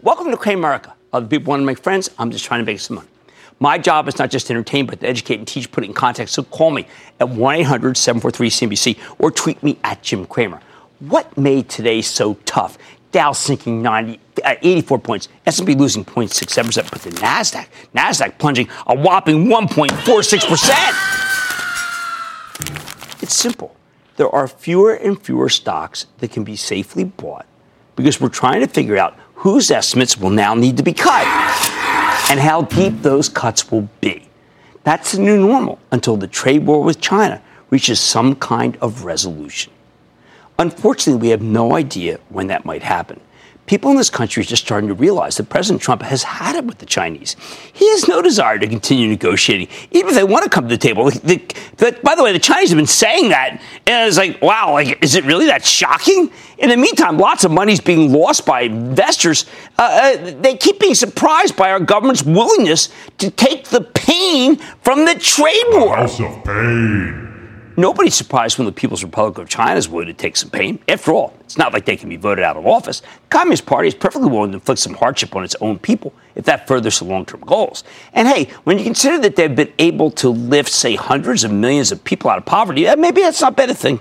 Welcome to Cramerica. Other people want to make friends. I'm just trying to make some money. My job is not just to entertain, but to educate and teach, put it in context. So call me at 1-800-743-CNBC or tweet me at Jim Cramer. What made today so tough? Dow sinking 84 points, S&P losing 0.67%, but the Nasdaq plunging a whopping 1.46%. It's simple. There are fewer and fewer stocks that can be safely bought because we're trying to figure out whose estimates will now need to be cut and how deep those cuts will be. That's the new normal until the trade war with China reaches some kind of resolution. Unfortunately, we have no idea when that might happen. People in this country are just starting to realize that President Trump has had it with the Chinese. He has no desire to continue negotiating, even if they want to come to the table. By the way, the Chinese have been saying that, and it's like, wow, is it really that shocking? In the meantime, lots of money is being lost by investors. They keep being surprised by our government's willingness to take the pain from the trade war. House of pain. Nobody's surprised when the People's Republic of China is willing to take some pain. After all, it's not like they can be voted out of office. The Communist Party is perfectly willing to inflict some hardship on its own people if that furthers the long-term goals. And hey, when you consider that they've been able to lift, say, hundreds of millions of people out of poverty, maybe that's not a bad thing.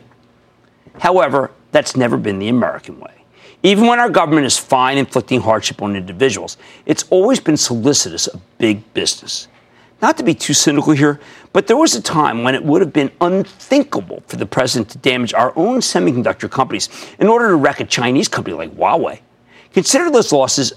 However, that's never been the American way. Even when our government is fine inflicting hardship on individuals, it's always been solicitous of big business. Not to be too cynical here, but there was a time when it would have been unthinkable for the president to damage our own semiconductor companies in order to wreck a Chinese company like Huawei. Consider those losses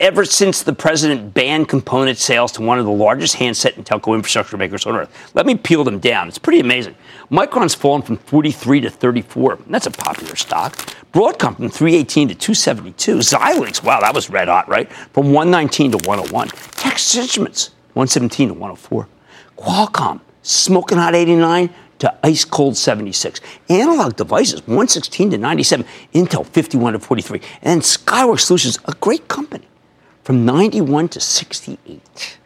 ever since the president banned component sales to one of the largest handset and telco infrastructure makers on earth. Let me peel them down. It's pretty amazing. Micron's fallen from 43 to 34. That's a popular stock. Broadcom from 318 to 272. Xilinx, wow, that was red hot, right? From 119 to 101. Texas Instruments. 117 to 104. Qualcomm, smoking hot 89 to ice cold 76. Analog Devices, 116 to 97. Intel, 51 to 43. And Skyworks Solutions, a great company, from 91 to 68.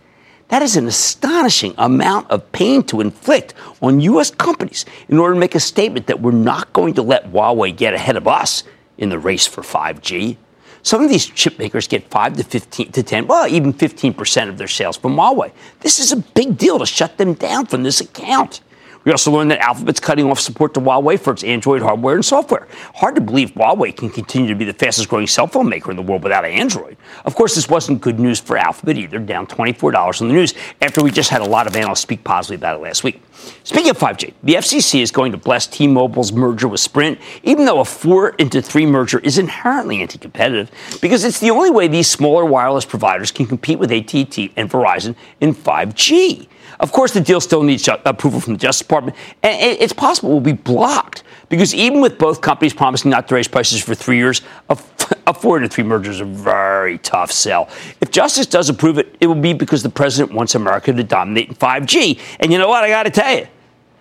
That is an astonishing amount of pain to inflict on U.S. companies in order to make a statement that we're not going to let Huawei get ahead of us in the race for 5G. Some of these chip makers get 5 to 15 to 10, well, even 15% of their sales from Huawei. This is a big deal to shut them down from this account. We also learned that Alphabet's cutting off support to Huawei for its Android hardware and software. Hard to believe Huawei can continue to be the fastest growing cell phone maker in the world without Android. Of course, this wasn't good news for Alphabet either, down $24 on the news after we just had a lot of analysts speak positively about it last week. Speaking of 5G, the FCC is going to bless T-Mobile's merger with Sprint, even though a 4-into-3 merger is inherently anti-competitive, because it's the only way these smaller wireless providers can compete with AT&T and Verizon in 5G. Of course, the deal still needs approval from the Justice Department, and it's possible it will be blocked, because even with both companies promising not to raise prices for 3 years, a 4-into-3 merger is a very tough sell. If Justice does approve it, it will be because the president wants America to dominate in 5G. And you know what? I got to tell you,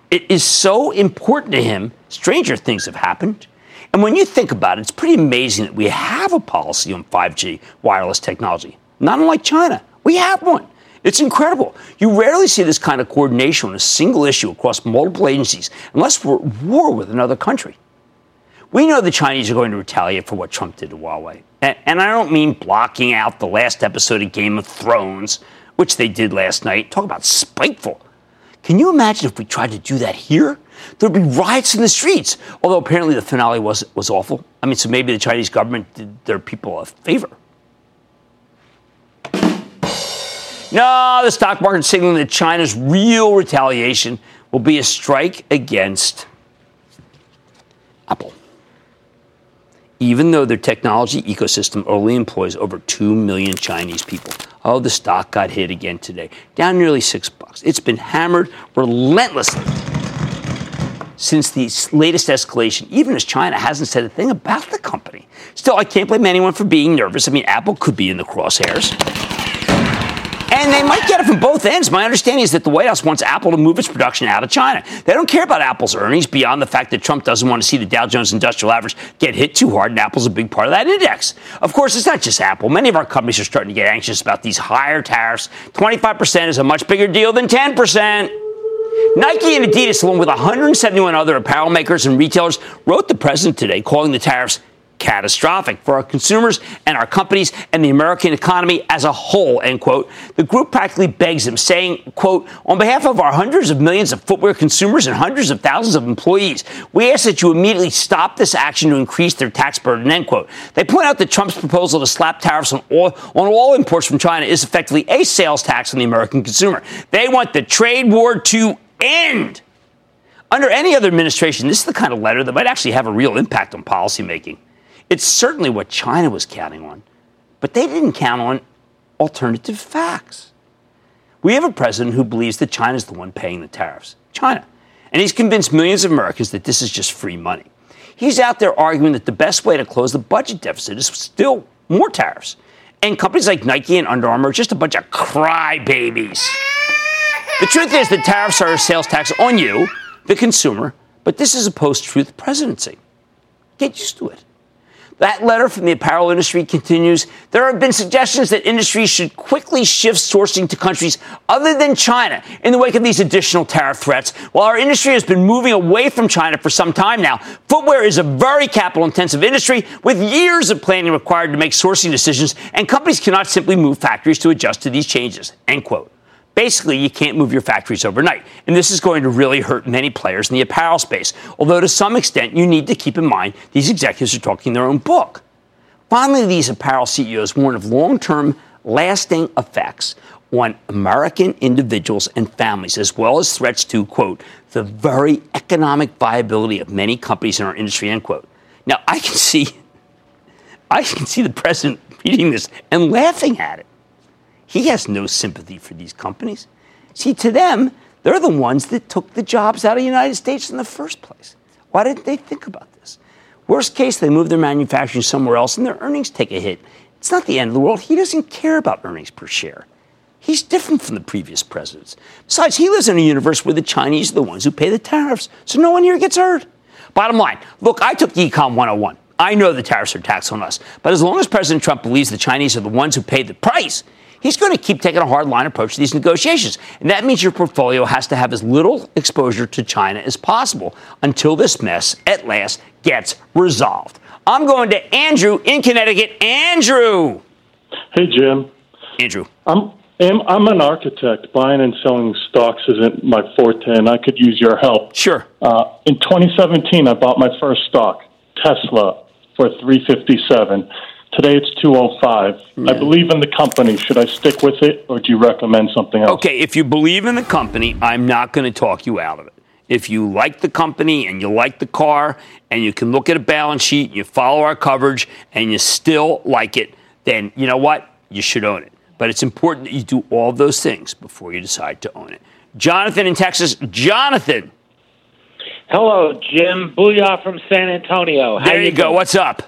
it is so important to him. Stranger things have happened. And when you think about it, it's pretty amazing that we have a policy on 5G wireless technology. Not unlike China. We have one. It's incredible. You rarely see this kind of coordination on a single issue across multiple agencies unless we're at war with another country. We know the Chinese are going to retaliate for what Trump did to Huawei. And I don't mean blocking out the last episode of Game of Thrones, which they did last night. Talk about spiteful. Can you imagine if we tried to do that here? There'd be riots in the streets, although apparently the finale was awful. I mean, so maybe the Chinese government did their people a favor. No, the stock market is signaling that China's real retaliation will be a strike against even though their technology ecosystem only employs over 2 million Chinese people. Oh, the stock got hit again today, down nearly $6. It's been hammered relentlessly since the latest escalation, even as China hasn't said a thing about the company. Still, I can't blame anyone for being nervous. I mean, Apple could be in the crosshairs. And they might get it from both ends. My understanding is that the White House wants Apple to move its production out of China. They don't care about Apple's earnings beyond the fact that Trump doesn't want to see the Dow Jones Industrial Average get hit too hard, and Apple's a big part of that index. Of course, it's not just Apple. Many of our companies are starting to get anxious about these higher tariffs. 25% is a much bigger deal than 10%. Nike and Adidas, along with 171 other apparel makers and retailers, wrote the president today calling the tariffs catastrophic for our consumers and our companies and the American economy as a whole, end quote. The group practically begs him, saying, quote, on behalf of our hundreds of millions of footwear consumers and hundreds of thousands of employees, we ask that you immediately stop this action to increase their tax burden, end quote. They point out that Trump's proposal to slap tariffs on all imports from China is effectively a sales tax on the American consumer. They want the trade war to end. Under any other administration, this is the kind of letter that might actually have a real impact on policymaking. It's certainly what China was counting on, but they didn't count on alternative facts. We have a president who believes that China's the one paying the tariffs, China, and he's convinced millions of Americans that this is just free money. He's out there arguing that the best way to close the budget deficit is still more tariffs, and companies like Nike and Under Armour are just a bunch of crybabies. The truth is that tariffs are a sales tax on you, the consumer, but this is a post-truth presidency. Get used to it. That letter from the apparel industry continues. There have been suggestions that industries should quickly shift sourcing to countries other than China in the wake of these additional tariff threats. While our industry has been moving away from China for some time now, footwear is a very capital-intensive industry with years of planning required to make sourcing decisions, and companies cannot simply move factories to adjust to these changes, end quote. Basically, you can't move your factories overnight, and this is going to really hurt many players in the apparel space, although to some extent you need to keep in mind these executives are talking their own book. Finally, these apparel CEOs warn of long-term, lasting effects on American individuals and families, as well as threats to, quote, the very economic viability of many companies in our industry, end quote. Now, I can see the president reading this and laughing at it. He has no sympathy for these companies. See, to them, they're the ones that took the jobs out of the United States in the first place. Why didn't they think about this? Worst case, they move their manufacturing somewhere else and their earnings take a hit. It's not the end of the world. He doesn't care about earnings per share. He's different from the previous presidents. Besides, he lives in a universe where the Chinese are the ones who pay the tariffs, so no one here gets hurt. Bottom line, look, I took Econ 101. I know the tariffs are taxed on us, but as long as President Trump believes the Chinese are the ones who paid the price, he's going to keep taking a hard-line approach to these negotiations, and that means your portfolio has to have as little exposure to China as possible until this mess, at last, gets resolved. I'm going to Andrew in Connecticut. Andrew! Hey, Jim. Andrew. I'm an architect. Buying and selling stocks isn't my forte, and I could use your help. Sure. In 2017, I bought my first stock, Tesla, for $3.57. Today it's $2.05. I believe in the company. Should I stick with it, or do you recommend something else? Okay, if you believe in the company, I'm not going to talk you out of it. If you like the company and you like the car and you can look at a balance sheet, you follow our coverage, and you still like it, then you know what? You should own it. But it's important that you do all those things before you decide to own it. Jonathan in Texas. Jonathan. Hello, Jim. Booyah from San Antonio. How there you go. What's up?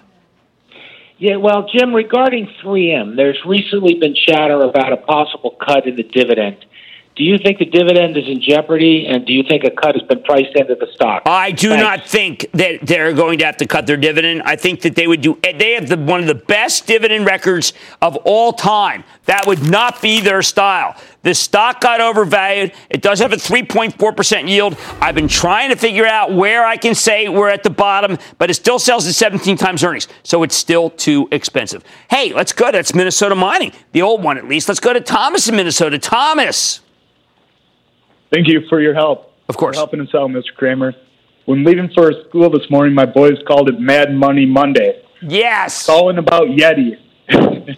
Yeah, well, Jim, regarding 3M, there's recently been chatter about a possible cut in the dividend. Do you think the dividend is in jeopardy, and do you think a cut has been priced into the stock? I do not think that they're going to have to cut their dividend. I think that they would do. They have one of the best dividend records of all time. That would not be their style. The stock got overvalued. It does have a 3.4% yield. I've been trying to figure out where I can say we're at the bottom, but it still sells at 17 times earnings, so it's still too expensive. Hey, let's go. That's Minnesota Mining, the old one at least. Let's go to Thomas in Minnesota. Thomas. Thank you for your help. Of course. For helping us out, Mr. Cramer. When leaving for school this morning, my boys called it Mad Money Monday. Yes. Calling about Yeti. It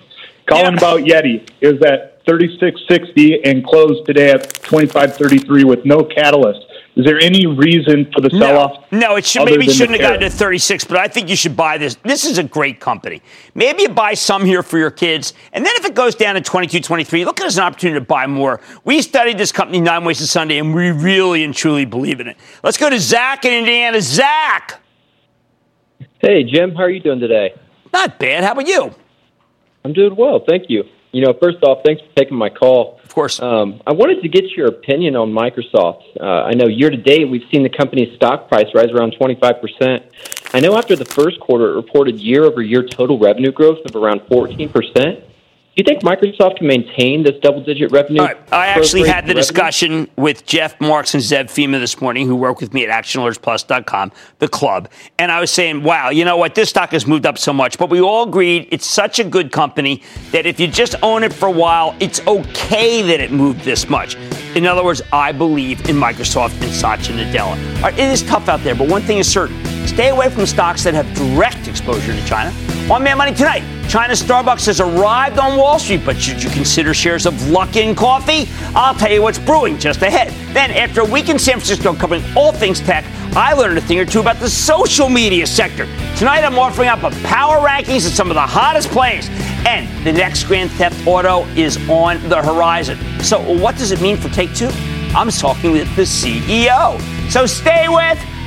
was at 36.60 and closed today at 25.33 with no catalyst. Is there any reason for the sell-off? No, it should, maybe shouldn't have gotten to 36, but I think you should buy this. This is a great company. Maybe you buy some here for your kids, and then if it goes down to 22, 23, look at it as an opportunity to buy more. We studied this company 9 ways to Sunday, and we really and truly believe in it. Let's go to Zach in Indiana. Zach! Hey, Jim. How are you doing today? Not bad. How about you? I'm doing well. Thank you. You know, first off, thanks for taking my call. Of course. I wanted to get your opinion on Microsoft. I know year-to-date we've seen the company's stock price rise around 25%. I know after the first quarter it reported year-over-year total revenue growth of around 14%. Do you think Microsoft can maintain this double-digit revenue? All right. I actually had the discussion with Jeff Marks and Zev Fema this morning, who work with me at ActionAlertsPlus.com, the club. And I was saying, wow, you know what? This stock has moved up so much. But we all agreed it's such a good company that if you just own it for a while, it's okay that it moved this much. In other words, I believe in Microsoft and Satya Nadella. All right, it is tough out there, but one thing is certain. Stay away from stocks that have direct exposure to China. On Man Money tonight, China's Starbucks has arrived on Wall Street, but should you consider shares of Luckin Coffee? I'll tell you what's brewing just ahead. Then, after a week in San Francisco covering all things tech, I learned a thing or two about the social media sector. Tonight, I'm offering up a power rankings of some of the hottest plays. And the next Grand Theft Auto is on the horizon. So what does it mean for Take-Two? I'm talking with the CEO. So stay with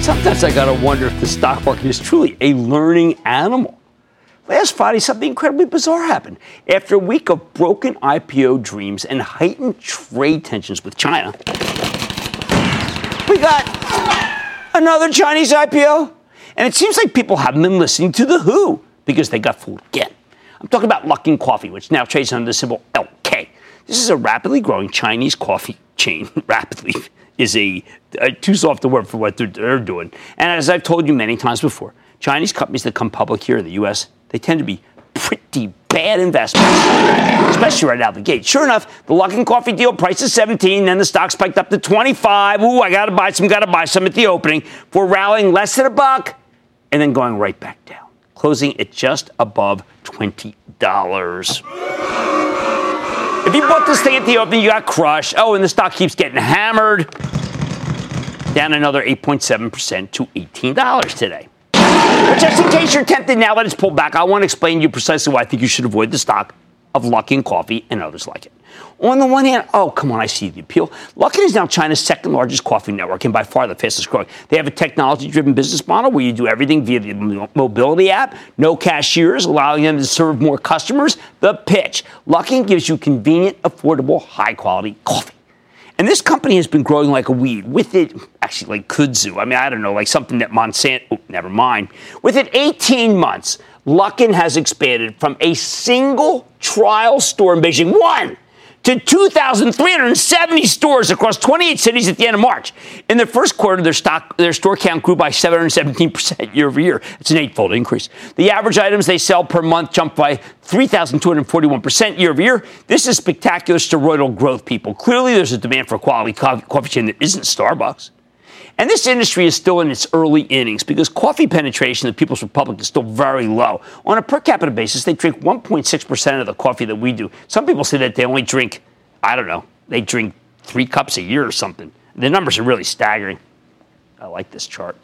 Sometimes I gotta wonder if the stock market is truly a learning animal. Last Friday, something incredibly bizarre happened. After a week of broken IPO dreams and heightened trade tensions with China, we got another Chinese IPO. And it seems like people haven't been listening to the WHO because they got fooled again. I'm talking about Luckin Coffee, which now trades under the symbol LK. This is a rapidly growing Chinese coffee chain. Rapidly is a too soft a word for what they're doing. And as I've told you many times before, Chinese companies that come public here in the U.S., they tend to be pretty bad investments, especially right out of the gate. Sure enough, the Luckin Coffee deal priced at 17, then the stock spiked up to 25. Ooh, I got to buy some at the opening for rallying less than $1, and then going right back down, closing at just above $20. If you bought this thing at the opening, you got crushed. Oh, and the stock keeps getting hammered. Down another 8.7% to $18 today. But just in case you're tempted now that it's pulled back, I want to explain to you precisely why I think you should avoid the stock of Luckin Coffee and others like it. On the one hand, oh, come on, I see the appeal. Luckin is now China's second largest coffee network and by far the fastest growing. They have a technology-driven business model where you do everything via the mobility app, no cashiers, allowing them to serve more customers. The pitch. Luckin gives you convenient, affordable, high-quality coffee. And this company has been growing like a weed with it, actually like kudzu. I mean, I don't know, like something that Monsanto, oh, never mind. Within 18 months, Luckin has expanded from a single trial store in Beijing, one, to 2,370 stores across 28 cities at the end of March. In the first quarter, their store count grew by 717% year over year. It's an 8-fold increase. The average items they sell per month jumped by 3,241% year over year. This is spectacular steroidal growth, people. Clearly, there's a demand for a quality coffee chain that isn't Starbucks. And this industry is still in its early innings because coffee penetration in the People's Republic is still very low. On a per capita basis, they drink 1.6% of the coffee that we do. Some people say that they only drink, I don't know, they drink 3 cups a year or something. The numbers are really staggering. I like this chart.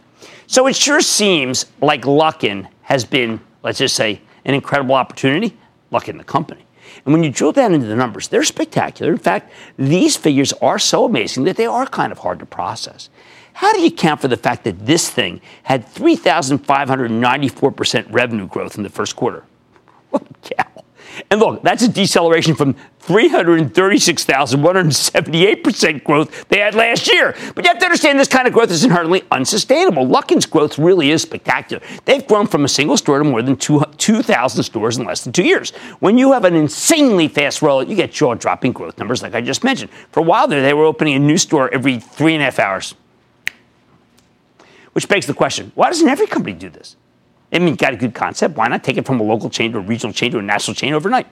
So it sure seems like Luckin has been, let's just say, an incredible opportunity, luck in the company. And when you drill down into the numbers, they're spectacular. In fact, these figures are so amazing that they are kind of hard to process. How do you account for the fact that this thing had 3,594% revenue growth in the first quarter? What a cow. And look, that's a deceleration from 336,178% growth they had last year. But you have to understand this kind of growth is inherently unsustainable. Luckin's growth really is spectacular. They've grown from a single store to more than 2,000 stores in less than 2 years. When you have an insanely fast rollout, you get jaw-dropping growth numbers like I just mentioned. For a while there, they were opening a new store every 3.5 hours. Which begs the question, why doesn't every company do this? I mean, got a good concept. Why not take it from a local chain to a regional chain to a national chain overnight?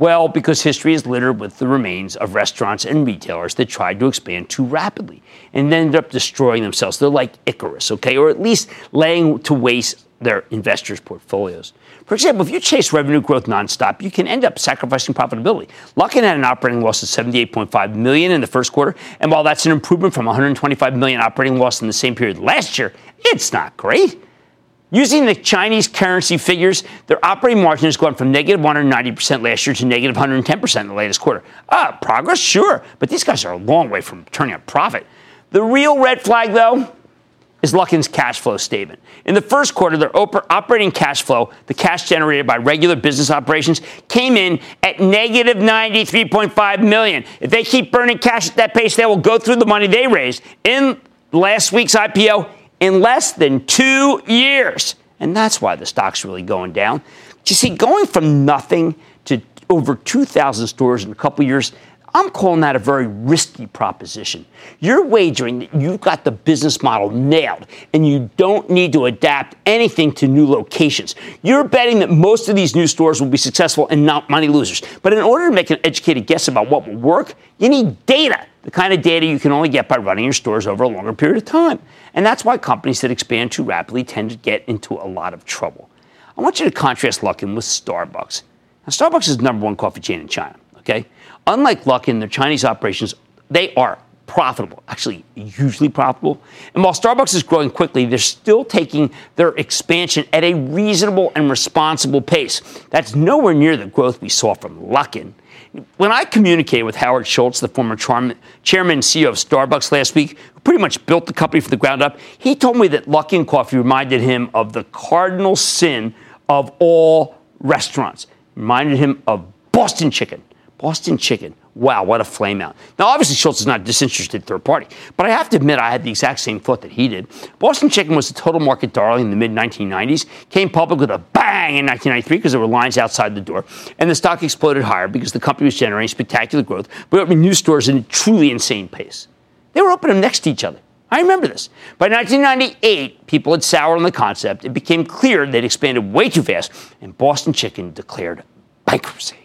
Well, because history is littered with the remains of restaurants and retailers that tried to expand too rapidly and ended up destroying themselves. They're like Icarus, okay, or at least laying to waste their investors' portfolios. For example, if you chase revenue growth nonstop, you can end up sacrificing profitability. Luckin had an operating loss of $78.5 million in the first quarter, and while that's an improvement from $125 million operating loss in the same period last year, it's not great. Using the Chinese currency figures, their operating margin has gone from negative 190% last year to negative 110% in the latest quarter. Progress? Sure. But these guys are a long way from turning a profit. The real red flag, though, is Luckin's cash flow statement. In the first quarter, their operating cash flow, the cash generated by regular business operations, came in at negative $93.5 million. If they keep burning cash at that pace, they will go through the money they raised in last week's IPO in less than 2 years. And that's why the stock's really going down. But you see, going from nothing to over 2,000 stores in a couple years, I'm calling that a very risky proposition. You're wagering that you've got the business model nailed and you don't need to adapt anything to new locations. You're betting that most of these new stores will be successful and not money losers. But in order to make an educated guess about what will work, you need data. The kind of data you can only get by running your stores over a longer period of time. And that's why companies that expand too rapidly tend to get into a lot of trouble. I want you to contrast Luckin with Starbucks. Now, Starbucks is the number one coffee chain in China, okay? Unlike Luckin, their Chinese operations, they are profitable, actually hugely profitable. And while Starbucks is growing quickly, they're still taking their expansion at a reasonable and responsible pace. That's nowhere near the growth we saw from Luckin. When I communicated with Howard Schultz, the former chairman and CEO of Starbucks last week, who pretty much built the company from the ground up, he told me that Luckin Coffee reminded him of the cardinal sin of all restaurants. Reminded him of Boston Chicken. Boston Chicken. Wow, what a flame out. Now, obviously, Schultz is not a disinterested third party, but I have to admit I had the exact same thought that he did. Boston Chicken was a total market darling in the mid-1990s, came public with a bang in 1993 because there were lines outside the door, and the stock exploded higher because the company was generating spectacular growth by opening new stores at a truly insane pace. They were opening them next to each other. I remember this. By 1998, people had soured on the concept. It became clear they'd expanded way too fast, and Boston Chicken declared bankruptcy.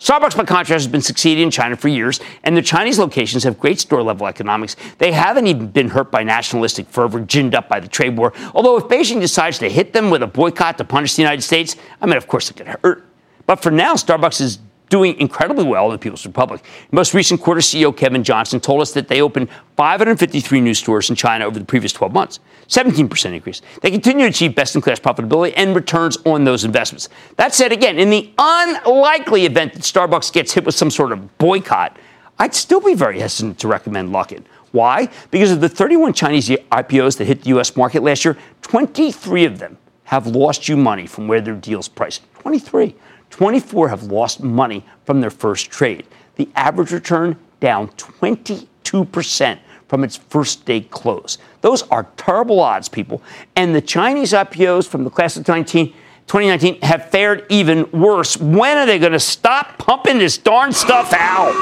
Starbucks, by contrast, has been succeeding in China for years, and their Chinese locations have great store-level economics. They haven't even been hurt by nationalistic fervor ginned up by the trade war, although if Beijing decides to hit them with a boycott to punish the United States, I mean, of course it could hurt. But for now, Starbucks is doing incredibly well in the People's Republic. The most recent quarter, CEO Kevin Johnson told us that they opened 553 new stores in China over the previous 12 months, 17% increase. They continue to achieve best-in-class profitability and returns on those investments. That said, again, in the unlikely event that Starbucks gets hit with some sort of boycott, I'd still be very hesitant to recommend Luckin. Why? Because of the 31 Chinese IPOs that hit the U.S. market last year, 23 of them have lost you money from where their deal's priced. 23. 24 have lost money from their first trade. The average return down 22% from its first day close. Those are terrible odds, people. And the Chinese IPOs from the class of 2019 have fared even worse. When are they going to stop pumping this darn stuff out?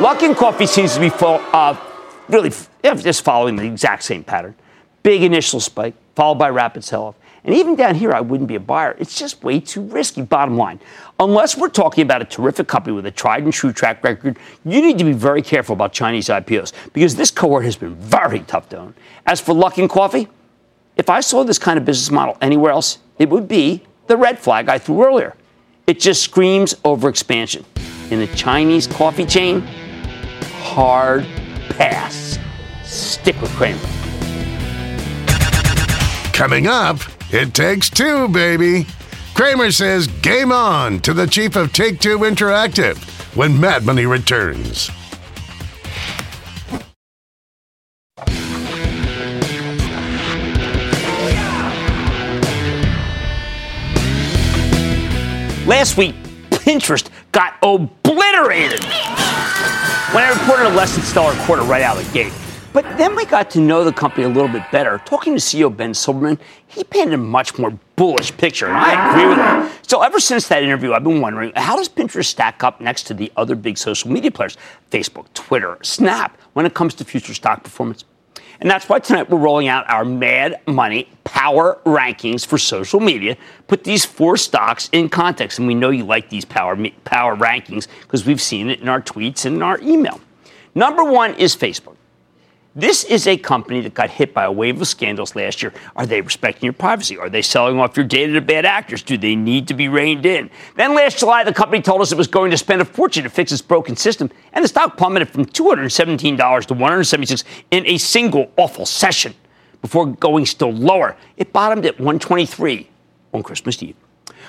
Luckin Coffee seems to be just following the exact same pattern. Big initial spike, followed by rapid sell-off. And even down here, I wouldn't be a buyer. It's just way too risky, bottom line. Unless we're talking about a terrific company with a tried-and-true track record, you need to be very careful about Chinese IPOs because this cohort has been very tough to own. As for Luckin Coffee, if I saw this kind of business model anywhere else, it would be the red flag I threw earlier. It just screams overexpansion. In the Chinese coffee chain, hard pass. Stick with Cramer. Coming up... It takes two, baby. Cramer says game on to the chief of Take-Two Interactive when Mad Money returns. Last week, Pinterest got obliterated when I reported a less than stellar quarter right out of the gate. But then we got to know the company a little bit better. Talking to CEO Ben Silverman, he painted a much more bullish picture, and I agree with him. So ever since that interview, I've been wondering, how does Pinterest stack up next to the other big social media players, Facebook, Twitter, Snap, when it comes to future stock performance? And that's why tonight we're rolling out our Mad Money Power Rankings for social media. Put these four stocks in context, and we know you like these power rankings because we've seen it in our tweets and in our email. Number one is Facebook. This is a company that got hit by a wave of scandals last year. Are they respecting your privacy? Are they selling off your data to bad actors? Do they need to be reined in? Then last July, the company told us it was going to spend a fortune to fix its broken system, and the stock plummeted from $217 to $176 in a single awful session before going still lower. It bottomed at $123 on Christmas Eve.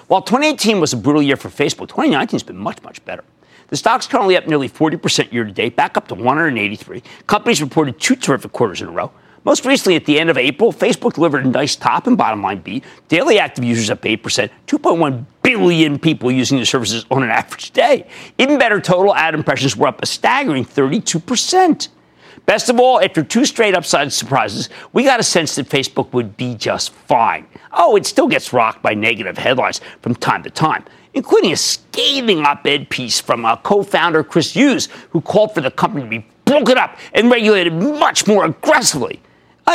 While 2018 was a brutal year for Facebook, 2019 has been much, much better. The stock's currently up nearly 40% year-to-date, back up to 183. Companies reported two terrific quarters in a row. Most recently, at the end of April, Facebook delivered a nice top and bottom line beat. Daily active users up 8%, 2.1 billion people using the services on an average day. Even better, total ad impressions were up a staggering 32%. Best of all, after two straight upside surprises, we got a sense that Facebook would be just fine. Oh, it still gets rocked by negative headlines from time to time, including a scathing op-ed piece from co-founder Chris Hughes, who called for the company to be broken up and regulated much more aggressively.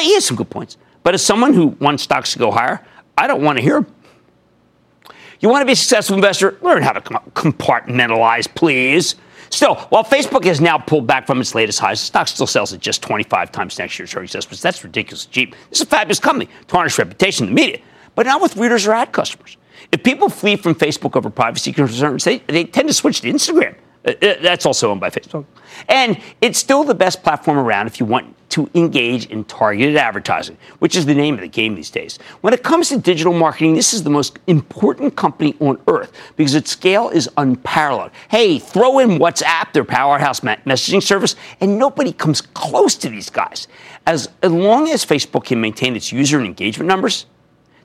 He has some good points, but as someone who wants stocks to go higher, I don't want to hear them. You want to be a successful investor? Learn how to compartmentalize, please. Still, while Facebook has now pulled back from its latest highs, the stock still sells at just 25 times next year's earnings estimates. That's ridiculously cheap. This is a fabulous company, tarnished reputation in the media, but not with readers or ad customers. If people flee from Facebook over privacy concerns, they tend to switch to Instagram. That's also owned by Facebook. And it's still the best platform around if you want to engage in targeted advertising, which is the name of the game these days. When it comes to digital marketing, this is the most important company on earth because its scale is unparalleled. Hey, throw in WhatsApp, their powerhouse messaging service, and nobody comes close to these guys. As long as Facebook can maintain its user and engagement numbers,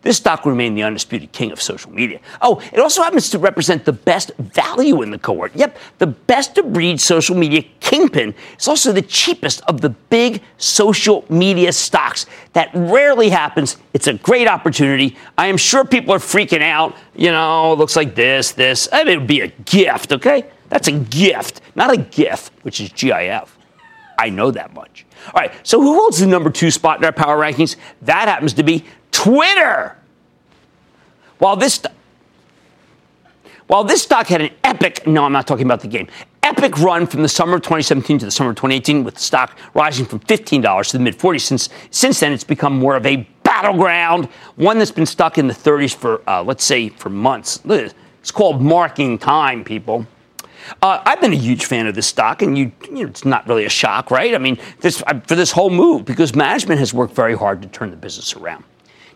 this stock remained the undisputed king of social media. Oh, it also happens to represent the best value in the cohort. Yep, the best-of-breed social media kingpin. It's also the cheapest of the big social media stocks. That rarely happens. It's a great opportunity. I am sure people are freaking out. You know, it looks like this. I mean, it would be a gift, okay? That's a gift, not a GIF, which is GIF. I know that much. All right, so who holds the number two spot in our power rankings? That happens to be Twitter. While this stock had an epic, no, I'm not talking about the game, epic run from the summer of 2017 to the summer of 2018, with the stock rising from $15 to the mid-40s. Since then, it's become more of a battleground, one that's been stuck in the 30s for, let's say, for months. Look at this. It's called marking time, people. I've been a huge fan of this stock, and you know, it's not really a shock, right? I mean, for this whole move, because management has worked very hard to turn the business around.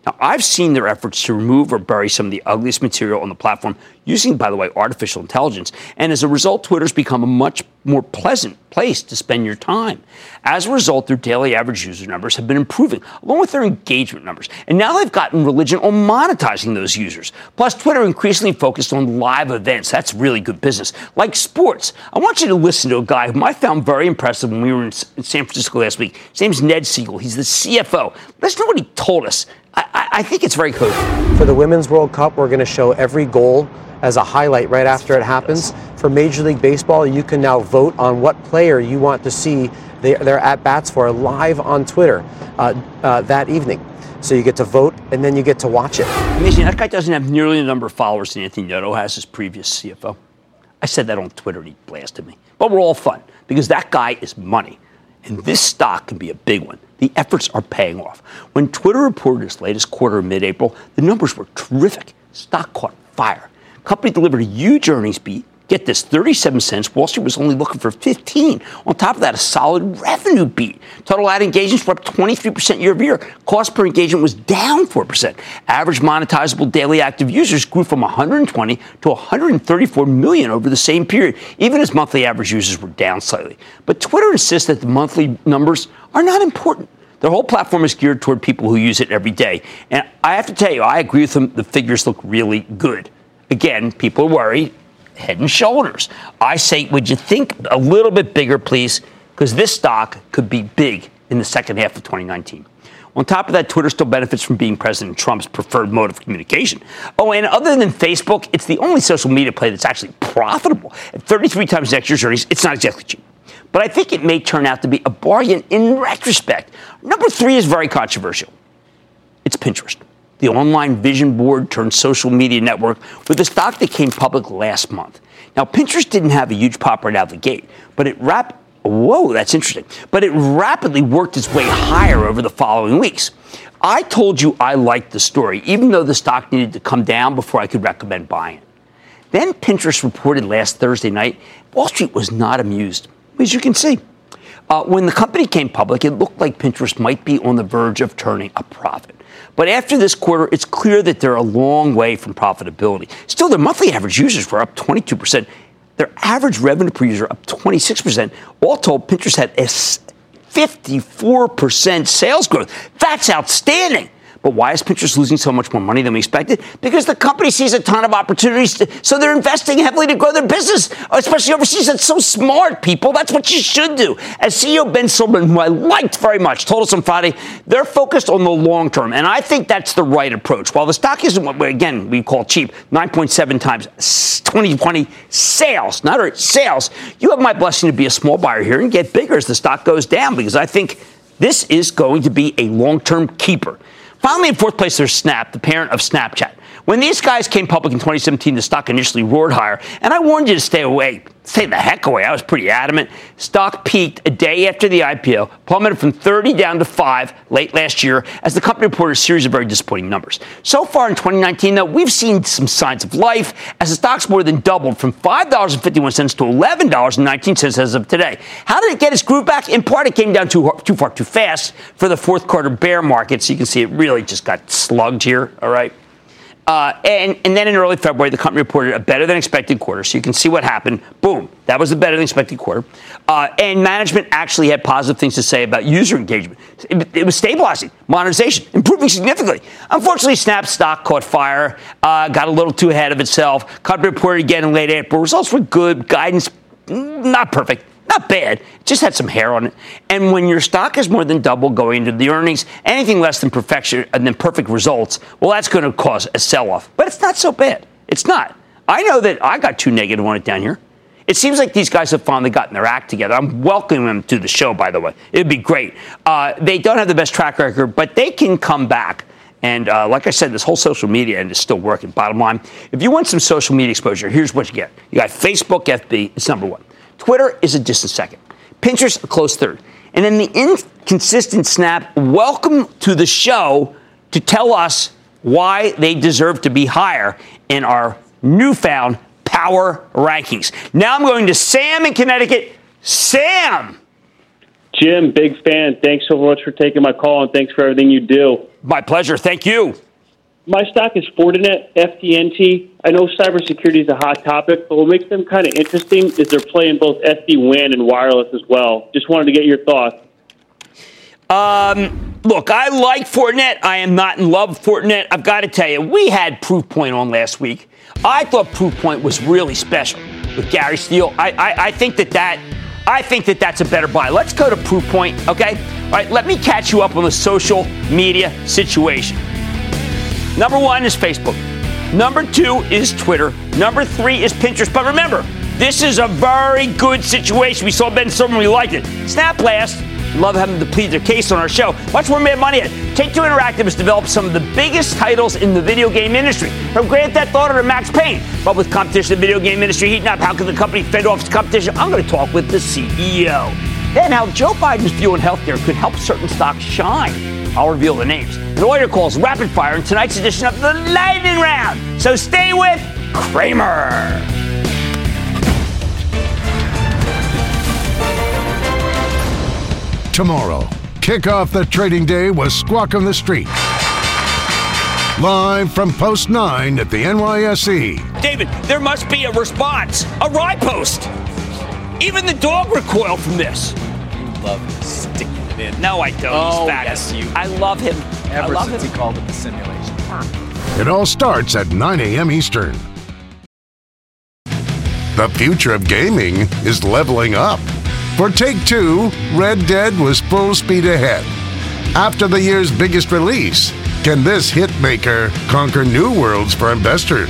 Now, I've seen their efforts to remove or bury some of the ugliest material on the platform using, by the way, artificial intelligence. And as a result, Twitter's become a much more pleasant place to spend your time. As a result, their daily average user numbers have been improving, along with their engagement numbers. And now they've gotten religion on monetizing those users. Plus, Twitter increasingly focused on live events. That's really good business. Like sports. I want you to listen to a guy whom I found very impressive when we were in San Francisco last week. His name's Ned Siegel. He's the CFO. Listen to what he told us. I think it's very cool. For the Women's World Cup, we're going to show every goal as a highlight right after it happens. For Major League Baseball, you can now vote on what player you want to see their at-bats for live on Twitter that evening. So you get to vote, and then you get to watch it. Amazing. That guy doesn't have nearly the number of followers that Anthony Noto has, his previous CFO. I said that on Twitter, and he blasted me. But we're all fun, because that guy is money. And this stock can be a big one. The efforts are paying off. When Twitter reported its latest quarter in mid-April, the numbers were terrific. Stock caught fire. Company delivered a huge earnings beat, Get this, 37 cents. Wall Street was only looking for 15. On top of that, a solid revenue beat. Total ad engagements were up 23% year over year. Cost per engagement was down 4%. Average monetizable daily active users grew from 120 to 134 million over the same period, even as monthly average users were down slightly. But Twitter insists that the monthly numbers are not important. Their whole platform is geared toward people who use it every day. And I have to tell you, I agree with them. The figures look really good. Again, people are worried. Head and shoulders. I say, would you think a little bit bigger, please? Because this stock could be big in the second half of 2019. On top of that, Twitter still benefits from being President Trump's preferred mode of communication. Oh, and other than Facebook, it's the only social media play that's actually profitable. At 33 times next year's earnings, it's not exactly cheap. But I think it may turn out to be a bargain in retrospect. Number three is very controversial. It's Pinterest. The online vision board turned social media network with a stock that came public last month. Now, Pinterest didn't have a huge pop right out of the gate, but it rapidly worked its way higher over the following weeks. I told you I liked the story, even though the stock needed to come down before I could recommend buying it. Then Pinterest reported last Thursday night. Wall Street was not amused, as you can see. When the company came public, it looked like Pinterest might be on the verge of turning a profit. But after this quarter, it's clear that they're a long way from profitability. Still, their monthly average users were up 22%. Their average revenue per user up 26%. All told, Pinterest had a 54% sales growth. That's outstanding. But why is Pinterest losing so much more money than we expected? Because the company sees a ton of opportunities, so they're investing heavily to grow their business, especially overseas. That's so smart, people. That's what you should do. As CEO Ben Silverman, who I liked very much, told us on Friday, they're focused on the long term, and I think that's the right approach. While the stock isn't what, again, we call cheap, 9.7 times 2020 sales, not sales, you have my blessing to be a small buyer here and get bigger as the stock goes down, because I think this is going to be a long-term keeper. Finally, in fourth place, there's Snap, the parent of Snapchat. When these guys came public in 2017, the stock initially roared higher, and I warned you to stay away. Stay the heck away. I was pretty adamant. Stock peaked a day after the IPO, plummeted from 30 down to 5 late last year as the company reported a series of very disappointing numbers. So far in 2019, though, we've seen some signs of life as the stock's more than doubled from $5.51 to $11.19 as of today. How did it get its groove back? In part, it came down too far, too fast for the fourth quarter bear market. So you can see it really just got slugged here, all right? And then in early February, the company reported a better-than-expected quarter. So you can see what happened. Boom. That was the better-than-expected quarter. And management actually had positive things to say about user engagement. It was stabilizing, monetization, improving significantly. Unfortunately, Snap stock caught fire, got a little too ahead of itself. Company reported again in late April. Results were good. Guidance, not perfect. Not bad. Just had some hair on it. And when your stock is more than double going into the earnings, anything less than perfection and then perfect results, well, that's going to cause a sell-off. But it's not so bad. It's not. I know that I got too negative on it down here. It seems like these guys have finally gotten their act together. I'm welcoming them to the show, by the way. It would be great. They don't have the best track record, but they can come back. And like I said, this whole social media end is still working. Bottom line, if you want some social media exposure, here's what you get. You got Facebook FB. It's number one. Twitter is a distant second. Pinterest, a close third. And then the inconsistent Snap, welcome to the show to tell us why they deserve to be higher in our newfound power rankings. Now I'm going to Sam in Connecticut. Sam! Jim, big fan. Thanks so much for taking my call, and thanks for everything you do. My pleasure. Thank you. My stock is Fortinet, FDNT. I know cybersecurity is a hot topic, but what makes them kind of interesting is they're playing both SD-WAN and wireless as well. Just wanted to get your thoughts. Look, I like Fortinet. I am not in love with Fortinet. I've got to tell you, we had Proofpoint on last week. I thought Proofpoint was really special with Gary Steele. I think that's a better buy. Let's go to Proofpoint, okay? All right, let me catch you up on the social media situation. Number one is Facebook. Number two is Twitter. Number three is Pinterest. But remember, this is a very good situation. We saw Ben Silverman. We liked it. Snap last. Love having to plead their case on our show. Much more Mad Money at Take-Two Interactive has developed some of the biggest titles in the video game industry, from Grand Theft Auto to Max Payne. But with competition in the video game industry heating up, how can the company fend off its competition? I'm going to talk with the CEO. Then how Joe Biden's view on healthcare could help certain stocks shine. I'll reveal the names. And lawyer calls rapid fire in tonight's edition of the Lightning Round. So stay with Cramer. tomorrow. Kick off the trading day with Squawk on the Street. Live from Post 9 at the NYSE. David, there must be a response, a riposte. Even the dog recoiled from this. You love him sticking it in. No, I don't. Oh, yes, you. I love him. Ever since he called it the simulation. It all starts at 9 a.m. Eastern. The future of gaming is leveling up. For Take-Two, Red Dead was full speed ahead. After the year's biggest release, can this hitmaker conquer new worlds for investors?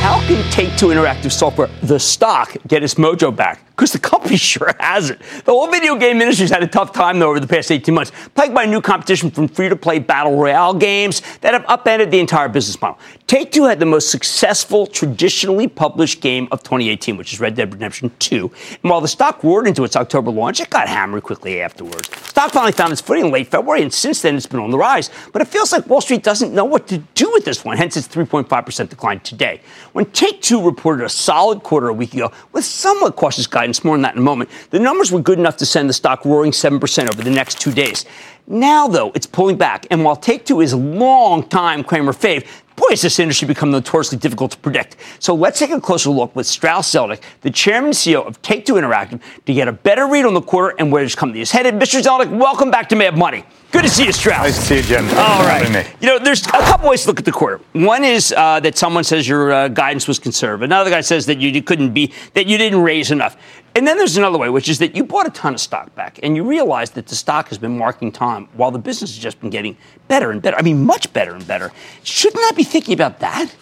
How can Take-Two Interactive Software, the stock, get its mojo back? Because the company sure has it. The whole video game industry's had a tough time, though, over the past 18 months, plagued by new competition from free-to-play battle royale games that have upended the entire business model. Take-Two had the most successful, traditionally published game of 2018, which is Red Dead Redemption 2. And while the stock roared into its October launch, it got hammered quickly afterwards. Stock finally found its footing in late February, and since then it's been on the rise. But it feels like Wall Street doesn't know what to do with this one, hence its 3.5% decline today. When Take-Two reported a solid quarter a week ago with somewhat cautious guidance, more on that in a moment, the numbers were good enough to send the stock roaring 7% over the next 2 days. Now, though, it's pulling back. And while Take-Two is a long-time Cramer fave, boy, has this industry become notoriously difficult to predict. So let's take a closer look with Strauss Zelnick, the chairman and CEO of Take-Two Interactive, to get a better read on the quarter and where this company is headed. Mr. Zelnick, welcome back to Mad Money. Good to see you, Strauss. Nice to see you, Jim. All right. You know, there's a couple ways to look at the quarter. One is that someone says your guidance was conservative. Another guy says that you didn't raise enough. And then there's another way, which is that you bought a ton of stock back, and you realize that the stock has been marking time while the business has just been getting better and better. I mean, much better and better. Shouldn't I be thinking about that?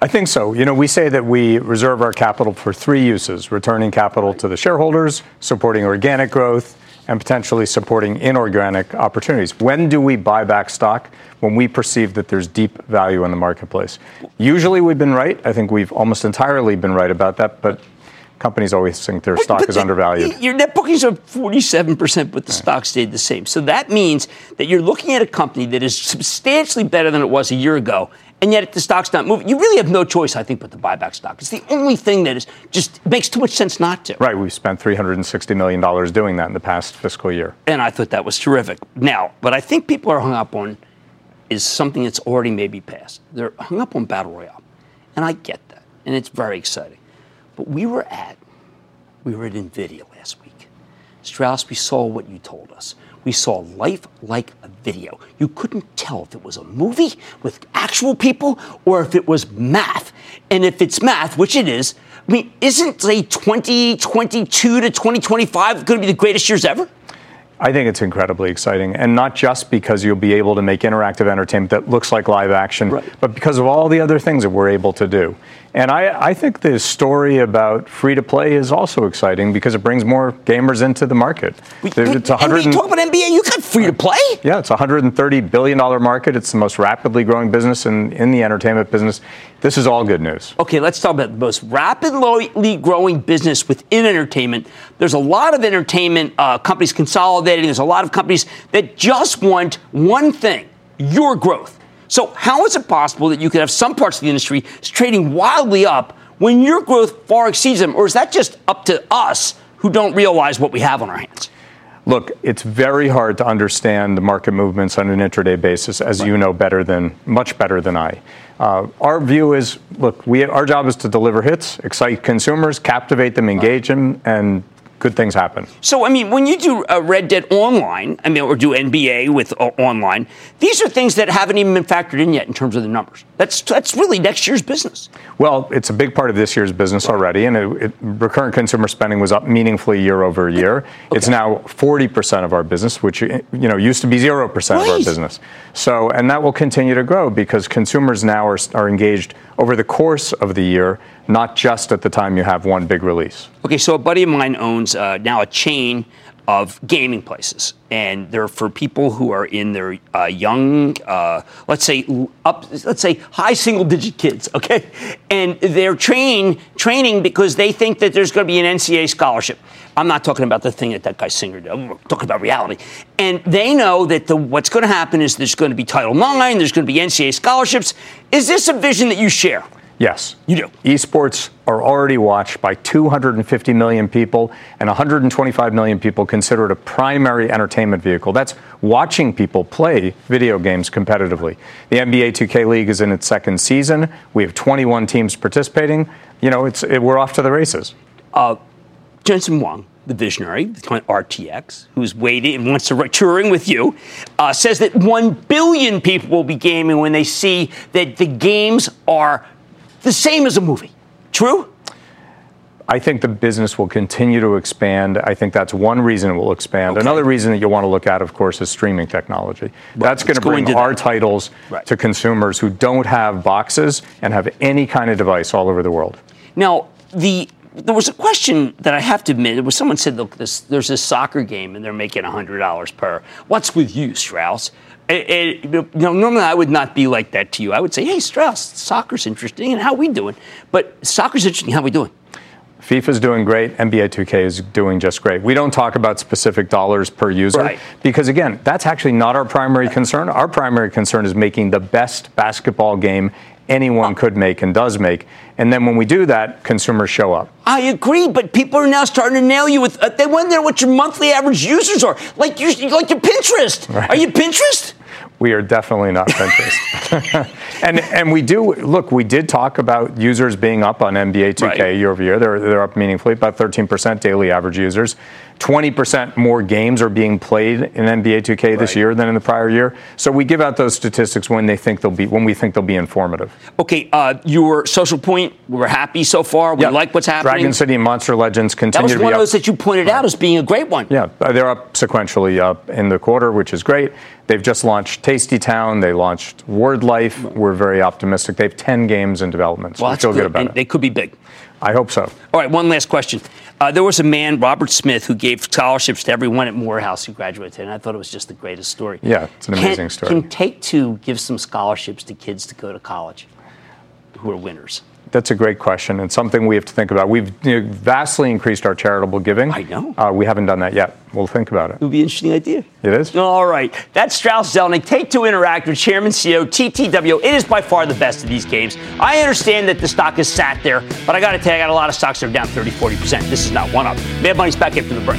I think so. You know, we say that we reserve our capital for three uses: returning capital to the shareholders, supporting organic growth, and potentially supporting inorganic opportunities. When do we buy back stock? When we perceive that there's deep value in the marketplace. Usually we've been right. I think we've almost entirely been right about that, but companies always think their stock is undervalued. Your net bookings are 47%, but the stock stayed the same. So that means that you're looking at a company that is substantially better than it was a year ago, and yet if the stock's not moving, you really have no choice, I think, but to buy back stock. It's the only thing that is just makes too much sense not to. Right. We've spent $360 million doing that in the past fiscal year. And I thought that was terrific. Now, what I think people are hung up on is something that's already maybe passed. They're hung up on battle royale. And I get that. And it's very exciting. But we were at NVIDIA last week. Strauss, we saw what you told us. We saw life like a video. You couldn't tell if it was a movie with actual people or if it was math. And if it's math, which it is, I mean, isn't, say, 2022 to 2025 going to be the greatest years ever? I think it's incredibly exciting, and not just because you'll be able to make interactive entertainment that looks like live action, but because of all the other things that we're able to do. And I think the story about free-to-play is also exciting because it brings more gamers into the market. You talk about NBA, you got free-to-play? Yeah, it's a $130 billion market. It's the most rapidly growing business in the entertainment business. This is all good news. Okay, let's talk about the most rapidly growing business within entertainment. There's a lot of entertainment companies consolidating. There's a lot of companies that just want one thing, your growth. So how is it possible that you could have some parts of the industry trading wildly up when your growth far exceeds them? Or is that just up to us who don't realize what we have on our hands? Look, it's very hard to understand the market movements on an intraday basis, as you know much better than I. Our view is, look, our job is to deliver hits, excite consumers, captivate them, engage them, and good things happen. So, I mean, when you do Red Dead Online, or do NBA with online, these are things that haven't even been factored in yet in terms of the numbers. That's really next year's business. Well, it's a big part of this year's business already, and recurrent consumer spending was up meaningfully year over year. Okay. It's now 40% of our business, which used to be 0% of our business. So, and that will continue to grow because consumers now are engaged over the course of the year, not just at the time you have one big release. Okay, so a buddy of mine owns now a chain of gaming places, and they're for people who are in their young, let's say high single-digit kids, okay? And they're training because they think that there's going to be an NCAA scholarship. I'm not talking about the thing that guy Singer did. I'm talking about reality. And they know that what's going to happen is there's going to be Title IX, there's going to be NCAA scholarships. Is this a vision that you share? Yes. You do. Esports are already watched by 250 million people, and 125 million people consider it a primary entertainment vehicle. That's watching people play video games competitively. The NBA 2K League is in its second season. We have 21 teams participating. You know, we're off to the races. Jensen Huang, the visionary, RTX, who's waited and wants to touring with you, says that 1 billion people will be gaming when they see that the games are the same as a movie. True? I think the business will continue to expand. I think that's one reason it will expand. Okay. Another reason that you'll want to look at, of course, is streaming technology. Right. That's going to bring our titles to consumers who don't have boxes and have any kind of device all over the world. Now, there was a question that I have to admit. It was someone said, look, there's this soccer game and they're making $100 per. What's with you, Strauss? Normally I would not be like that to you. I would say, hey, Strauss, soccer's interesting and how we doing? But soccer's interesting, how we doing? FIFA's doing great. NBA 2K is doing just great. We don't talk about specific dollars per user because, again, that's actually not our primary concern. Our primary concern is making the best basketball game anyone could make and does make. And then when we do that, consumers show up. I agree, but people are now starting to nail you with, they want to know what your monthly average users are. Like your Pinterest. Right. Are you Pinterest? We are definitely not Pinterest. and we do, look, we did talk about users being up on NBA 2K year over year. They're up meaningfully, about 13% daily average users. 20% more games are being played in NBA 2K this year than in the prior year. So we give out those statistics when we think they'll be informative. Okay, your social point, we're happy so far. We like what's happening. Dragon City and Monster Legends continue to be up. That was one of those that you pointed out as being a great one. Yeah, they're up sequentially up in the quarter, which is great. They've just launched Tasty Town. They launched Word Life. We're very optimistic. They have 10 games in development. So we feel good about it. They could be big. I hope so. All right, one last question. There was a man, Robert Smith, who gave scholarships to everyone at Morehouse who graduated, and I thought it was just the greatest story. Yeah, it's an amazing story. Can Take-Two give some scholarships to kids to go to college who are winners? That's a great question and something we have to think about. We've vastly increased our charitable giving. I know. We haven't done that yet. We'll think about it. It would be an interesting idea. It is? All right. That's Strauss Zelnick, Take-Two Interactive, Chairman, CEO, TTW. It is by far the best of these games. I understand that the stock has sat there, but I got to tell you, I got a lot of stocks that are down 30, 40%. This is not one of them. Mad Money's back after the break.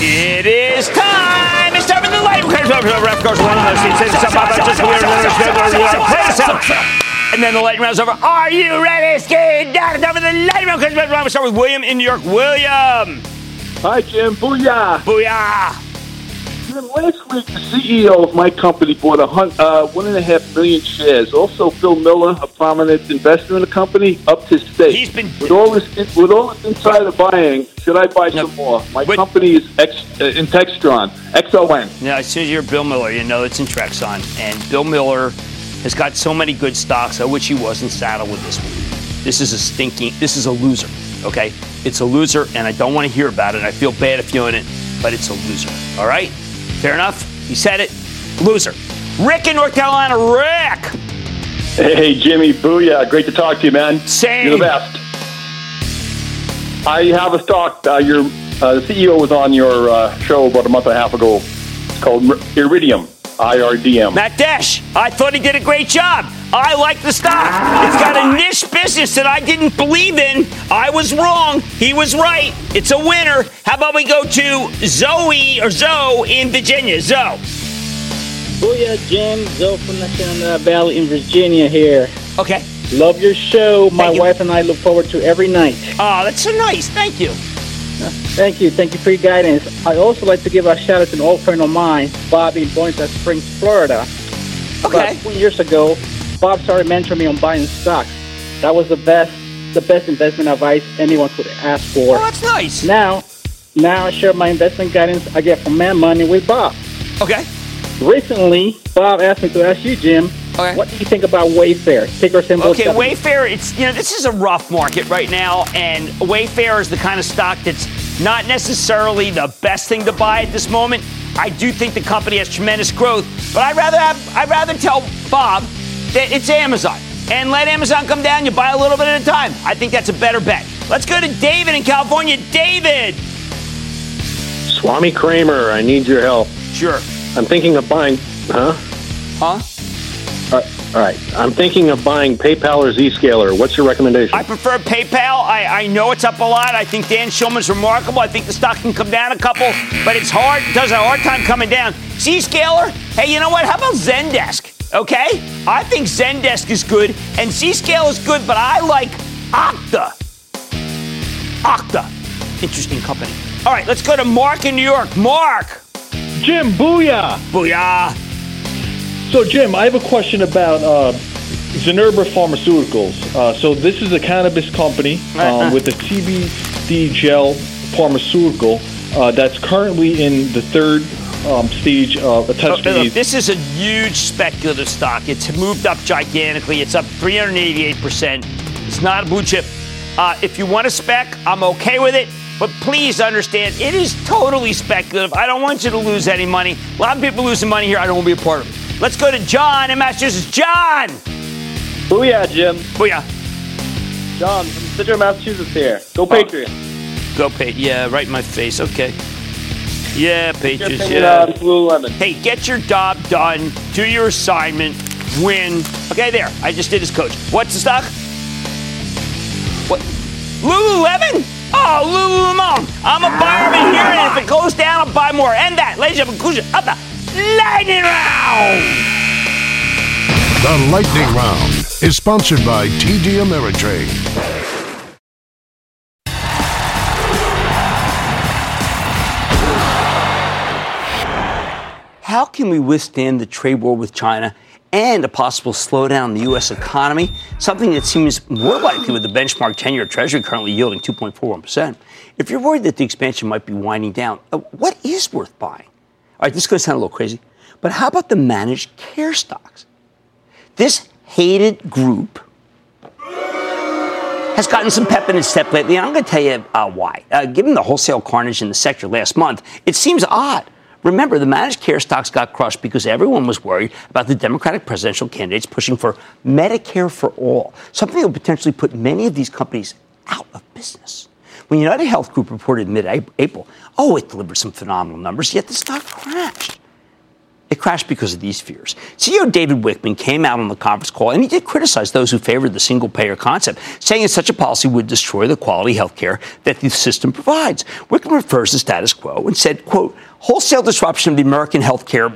It is time! It's time for the light! And then the lightning round's over. Are you ready, Skid? It's time for the lightning round. We'll start with William in New York. William! Hi, Jim. Booyah! Booyah! Last week, the CEO of my company bought 1.5 million shares. Also, Phil Miller, a prominent investor in the company, upped his stake. He's been with all this insider buying. Should I buy some more? Company is in Textron, XLN. Yeah, as soon as you're Bill Miller, you know it's in Trexon. And Bill Miller has got so many good stocks. I wish he wasn't saddled with this one. This is a loser, okay? It's a loser, and I don't want to hear about it. I feel bad if you're in it, but it's a loser, all right? Fair enough. He said it. Loser. Rick in North Carolina. Rick! Hey, Jimmy. Booyah. Great to talk to you, man. Same. You're the best. I have a stock. The CEO was on your show about a month and a half ago. It's called Iridium, IRDM. Matt Desch, I thought he did a great job. I like the stock. It's got a niche business that I didn't believe in. I was wrong. He was right. It's a winner. How about we go to Zoe or Zoe in Virginia? Zoe. Booyah, Jim. Zoe from the Shenandoah Valley in Virginia here. Okay. Love your show. My wife and I look forward to every night. Oh, that's so nice. Thank you. Thank you. Thank you for your guidance. I also like to give a shout out to an old friend of mine, Bobby in Boynton Springs, Florida. Okay. About 2 years ago, Bob started mentoring me on buying stocks. That was the best investment advice anyone could ask for. Oh, that's nice. Now I share my investment guidance I get from Mad Money with Bob. Okay. Recently, Bob asked me to ask you, Jim. Okay. What do you think about Wayfair? Ticker symbol. Okay, Wayfair. It's this is a rough market right now, and Wayfair is the kind of stock that's not necessarily the best thing to buy at this moment. I do think the company has tremendous growth, but I'd rather tell Bob that it's Amazon and let Amazon come down. You buy a little bit at a time. I think that's a better bet. Let's go to David in California. David. Swami Cramer, I need your help. Sure. I'm thinking of buying... All right. I'm thinking of buying PayPal or Zscaler. What's your recommendation? I prefer PayPal. I know it's up a lot. I think Dan Schulman's remarkable. I think the stock can come down a couple, but it's hard. It does a hard time coming down. Zscaler, hey, you know what? How about Zendesk? Okay? I think Zendesk is good, and Zscaler is good, but I like Okta. Okta. Interesting company. All right, let's go to Mark in New York. Mark. Jim, booyah. Booyah. So, Jim, I have a question about Zynerba Pharmaceuticals. So this is a cannabis company with a CBD gel pharmaceutical that's currently in the third stage of a test phase. This is a huge speculative stock. It's moved up gigantically. It's up 388%. It's not a blue chip. If you want a spec, I'm okay with it. But please understand, it is totally speculative. I don't want you to lose any money. A lot of people losing money here. I don't want to be a part of it. Let's go to John in Massachusetts. John! Booyah, Jim. Booyah. John from Center, Massachusetts here. Go Patriots. Go Patriots. Yeah, right in my face. Okay. Yeah, Patriots. Yeah. Lululemon. Hey, get your job done. Do your assignment. Win. Okay, there. I just did his coach. What's the stock? What? Lululemon? Oh, Lululemon. I'm a buyer in here, and if it goes down, I'll buy more. And that, ladies and gentlemen, conclusion of the Lightning Round! The Lightning Round is sponsored by TD Ameritrade. How can we withstand the trade war with China and a possible slowdown in the U.S. economy, something that seems more likely with the benchmark 10-year Treasury currently yielding 2.41%? If you're worried that the expansion might be winding down, what is worth buying? All right, this is going to sound a little crazy, but how about the managed care stocks? This hated group has gotten some pep in its step lately, and I'm going to tell you why. Given the wholesale carnage in the sector last month, it seems odd. Remember, the managed care stocks got crushed because everyone was worried about the Democratic presidential candidates pushing for Medicare for all, something that would potentially put many of these companies out of business. When UnitedHealth Group reported mid-April, it delivered some phenomenal numbers, yet the stock crashed. It crashed because of these fears. CEO David Wickman came out on the conference call, and he did criticize those who favored the single-payer concept, saying that such a policy would destroy the quality health care that the system provides. Wickman refers to status quo and said, quote, wholesale disruption of the American health care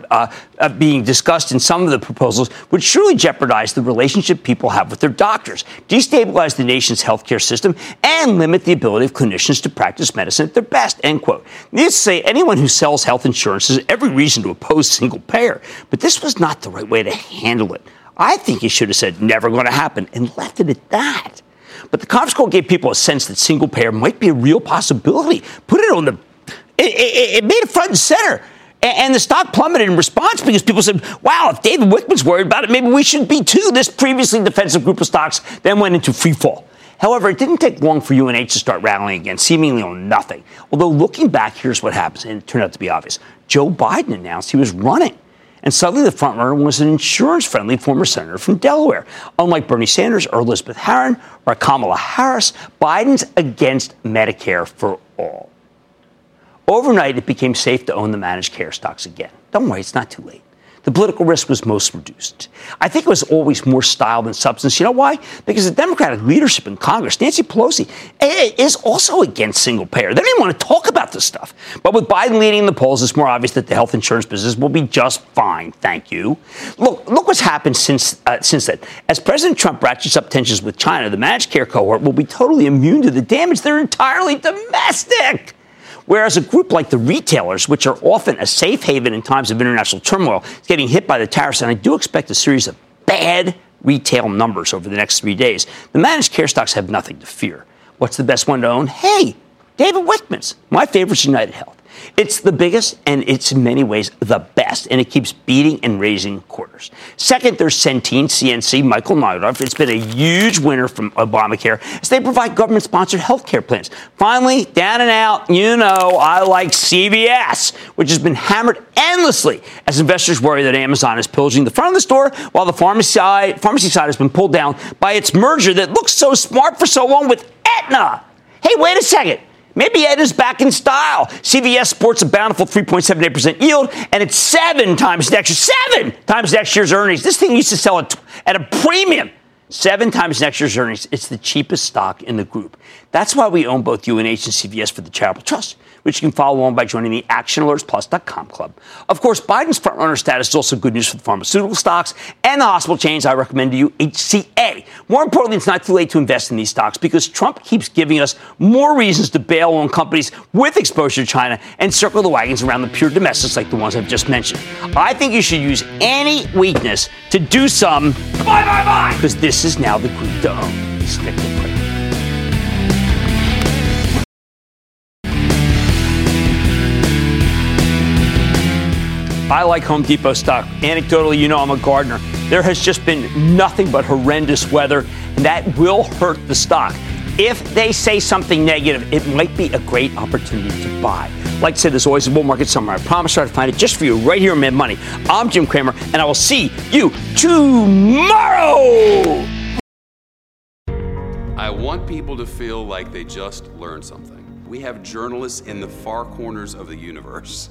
being discussed in some of the proposals would surely jeopardize the relationship people have with their doctors, destabilize the nation's health care system, and limit the ability of clinicians to practice medicine at their best, end quote. Needless to say, anyone who sells health insurance has every reason to oppose single payer, but this was not the right way to handle it. I think he should have said, never going to happen, and left it at that. But the conference call gave people a sense that single payer might be a real possibility. Put it on the It made it front and center, and the stock plummeted in response because people said, wow, if David Wickman's worried about it, maybe we should be too. This previously defensive group of stocks then went into free fall. However, it didn't take long for UNH to start rallying again, seemingly on nothing. Although looking back, here's what happens, and it turned out to be obvious. Joe Biden announced he was running, and suddenly the front-runner was an insurance-friendly former senator from Delaware. Unlike Bernie Sanders or Elizabeth Warren or Kamala Harris, Biden's against Medicare for all. Overnight, it became safe to own the managed care stocks again. Don't worry, it's not too late. The political risk was most reduced. I think it was always more style than substance. You know why? Because the Democratic leadership in Congress, Nancy Pelosi, is also against single payer. They didn't want to talk about this stuff. But with Biden leading in the polls, it's more obvious that the health insurance business will be just fine, thank you. Look what's happened since then. As President Trump ratchets up tensions with China, the managed care cohort will be totally immune to the damage. They're entirely domestic. Whereas a group like the retailers, which are often a safe haven in times of international turmoil, is getting hit by the tariffs, and I do expect a series of bad retail numbers over the next 3 days. The managed care stocks have nothing to fear. What's the best one to own? Hey, David Wickman's. My favorite's UnitedHealth. It's the biggest, and it's in many ways the best, and it keeps beating and raising quarters. Second, there's Centene, CNC, Michael Neidorff. It's been a huge winner from Obamacare as they provide government-sponsored health care plans. Finally, down and out, you know I like CVS, which has been hammered endlessly as investors worry that Amazon is pillaging the front of the store while the pharmacy side has been pulled down by its merger that looks so smart for so long with Aetna. Hey, wait a second. Maybe Ed is back in style. CVS sports a bountiful 3.78% yield, and it's seven times next year's earnings. This thing used to sell at a premium. 7 times next year's earnings. It's the cheapest stock in the group. That's why we own both UNH and CVS for the charitable trust, which you can follow along by joining the ActionAlertsPlus.com club. Of course, Biden's front-runner status is also good news for the pharmaceutical stocks and the hospital chains I recommend to you, HCA. More importantly, it's not too late to invest in these stocks because Trump keeps giving us more reasons to bail on companies with exposure to China and circle the wagons around the pure domestics like the ones I've just mentioned. I think you should use any weakness to do some buy, because this is now the group to own. Stick with Cramer. I like Home Depot stock. Anecdotally, you know I'm a gardener. There has just been nothing but horrendous weather, and that will hurt the stock. If they say something negative, it might be a great opportunity to buy. Like I said, there's always a bull market somewhere. I promise I'll find it just for you right here on Mad Money. I'm Jim Cramer, and I will see you tomorrow. I want people to feel like they just learned something. We have journalists in the far corners of the universe.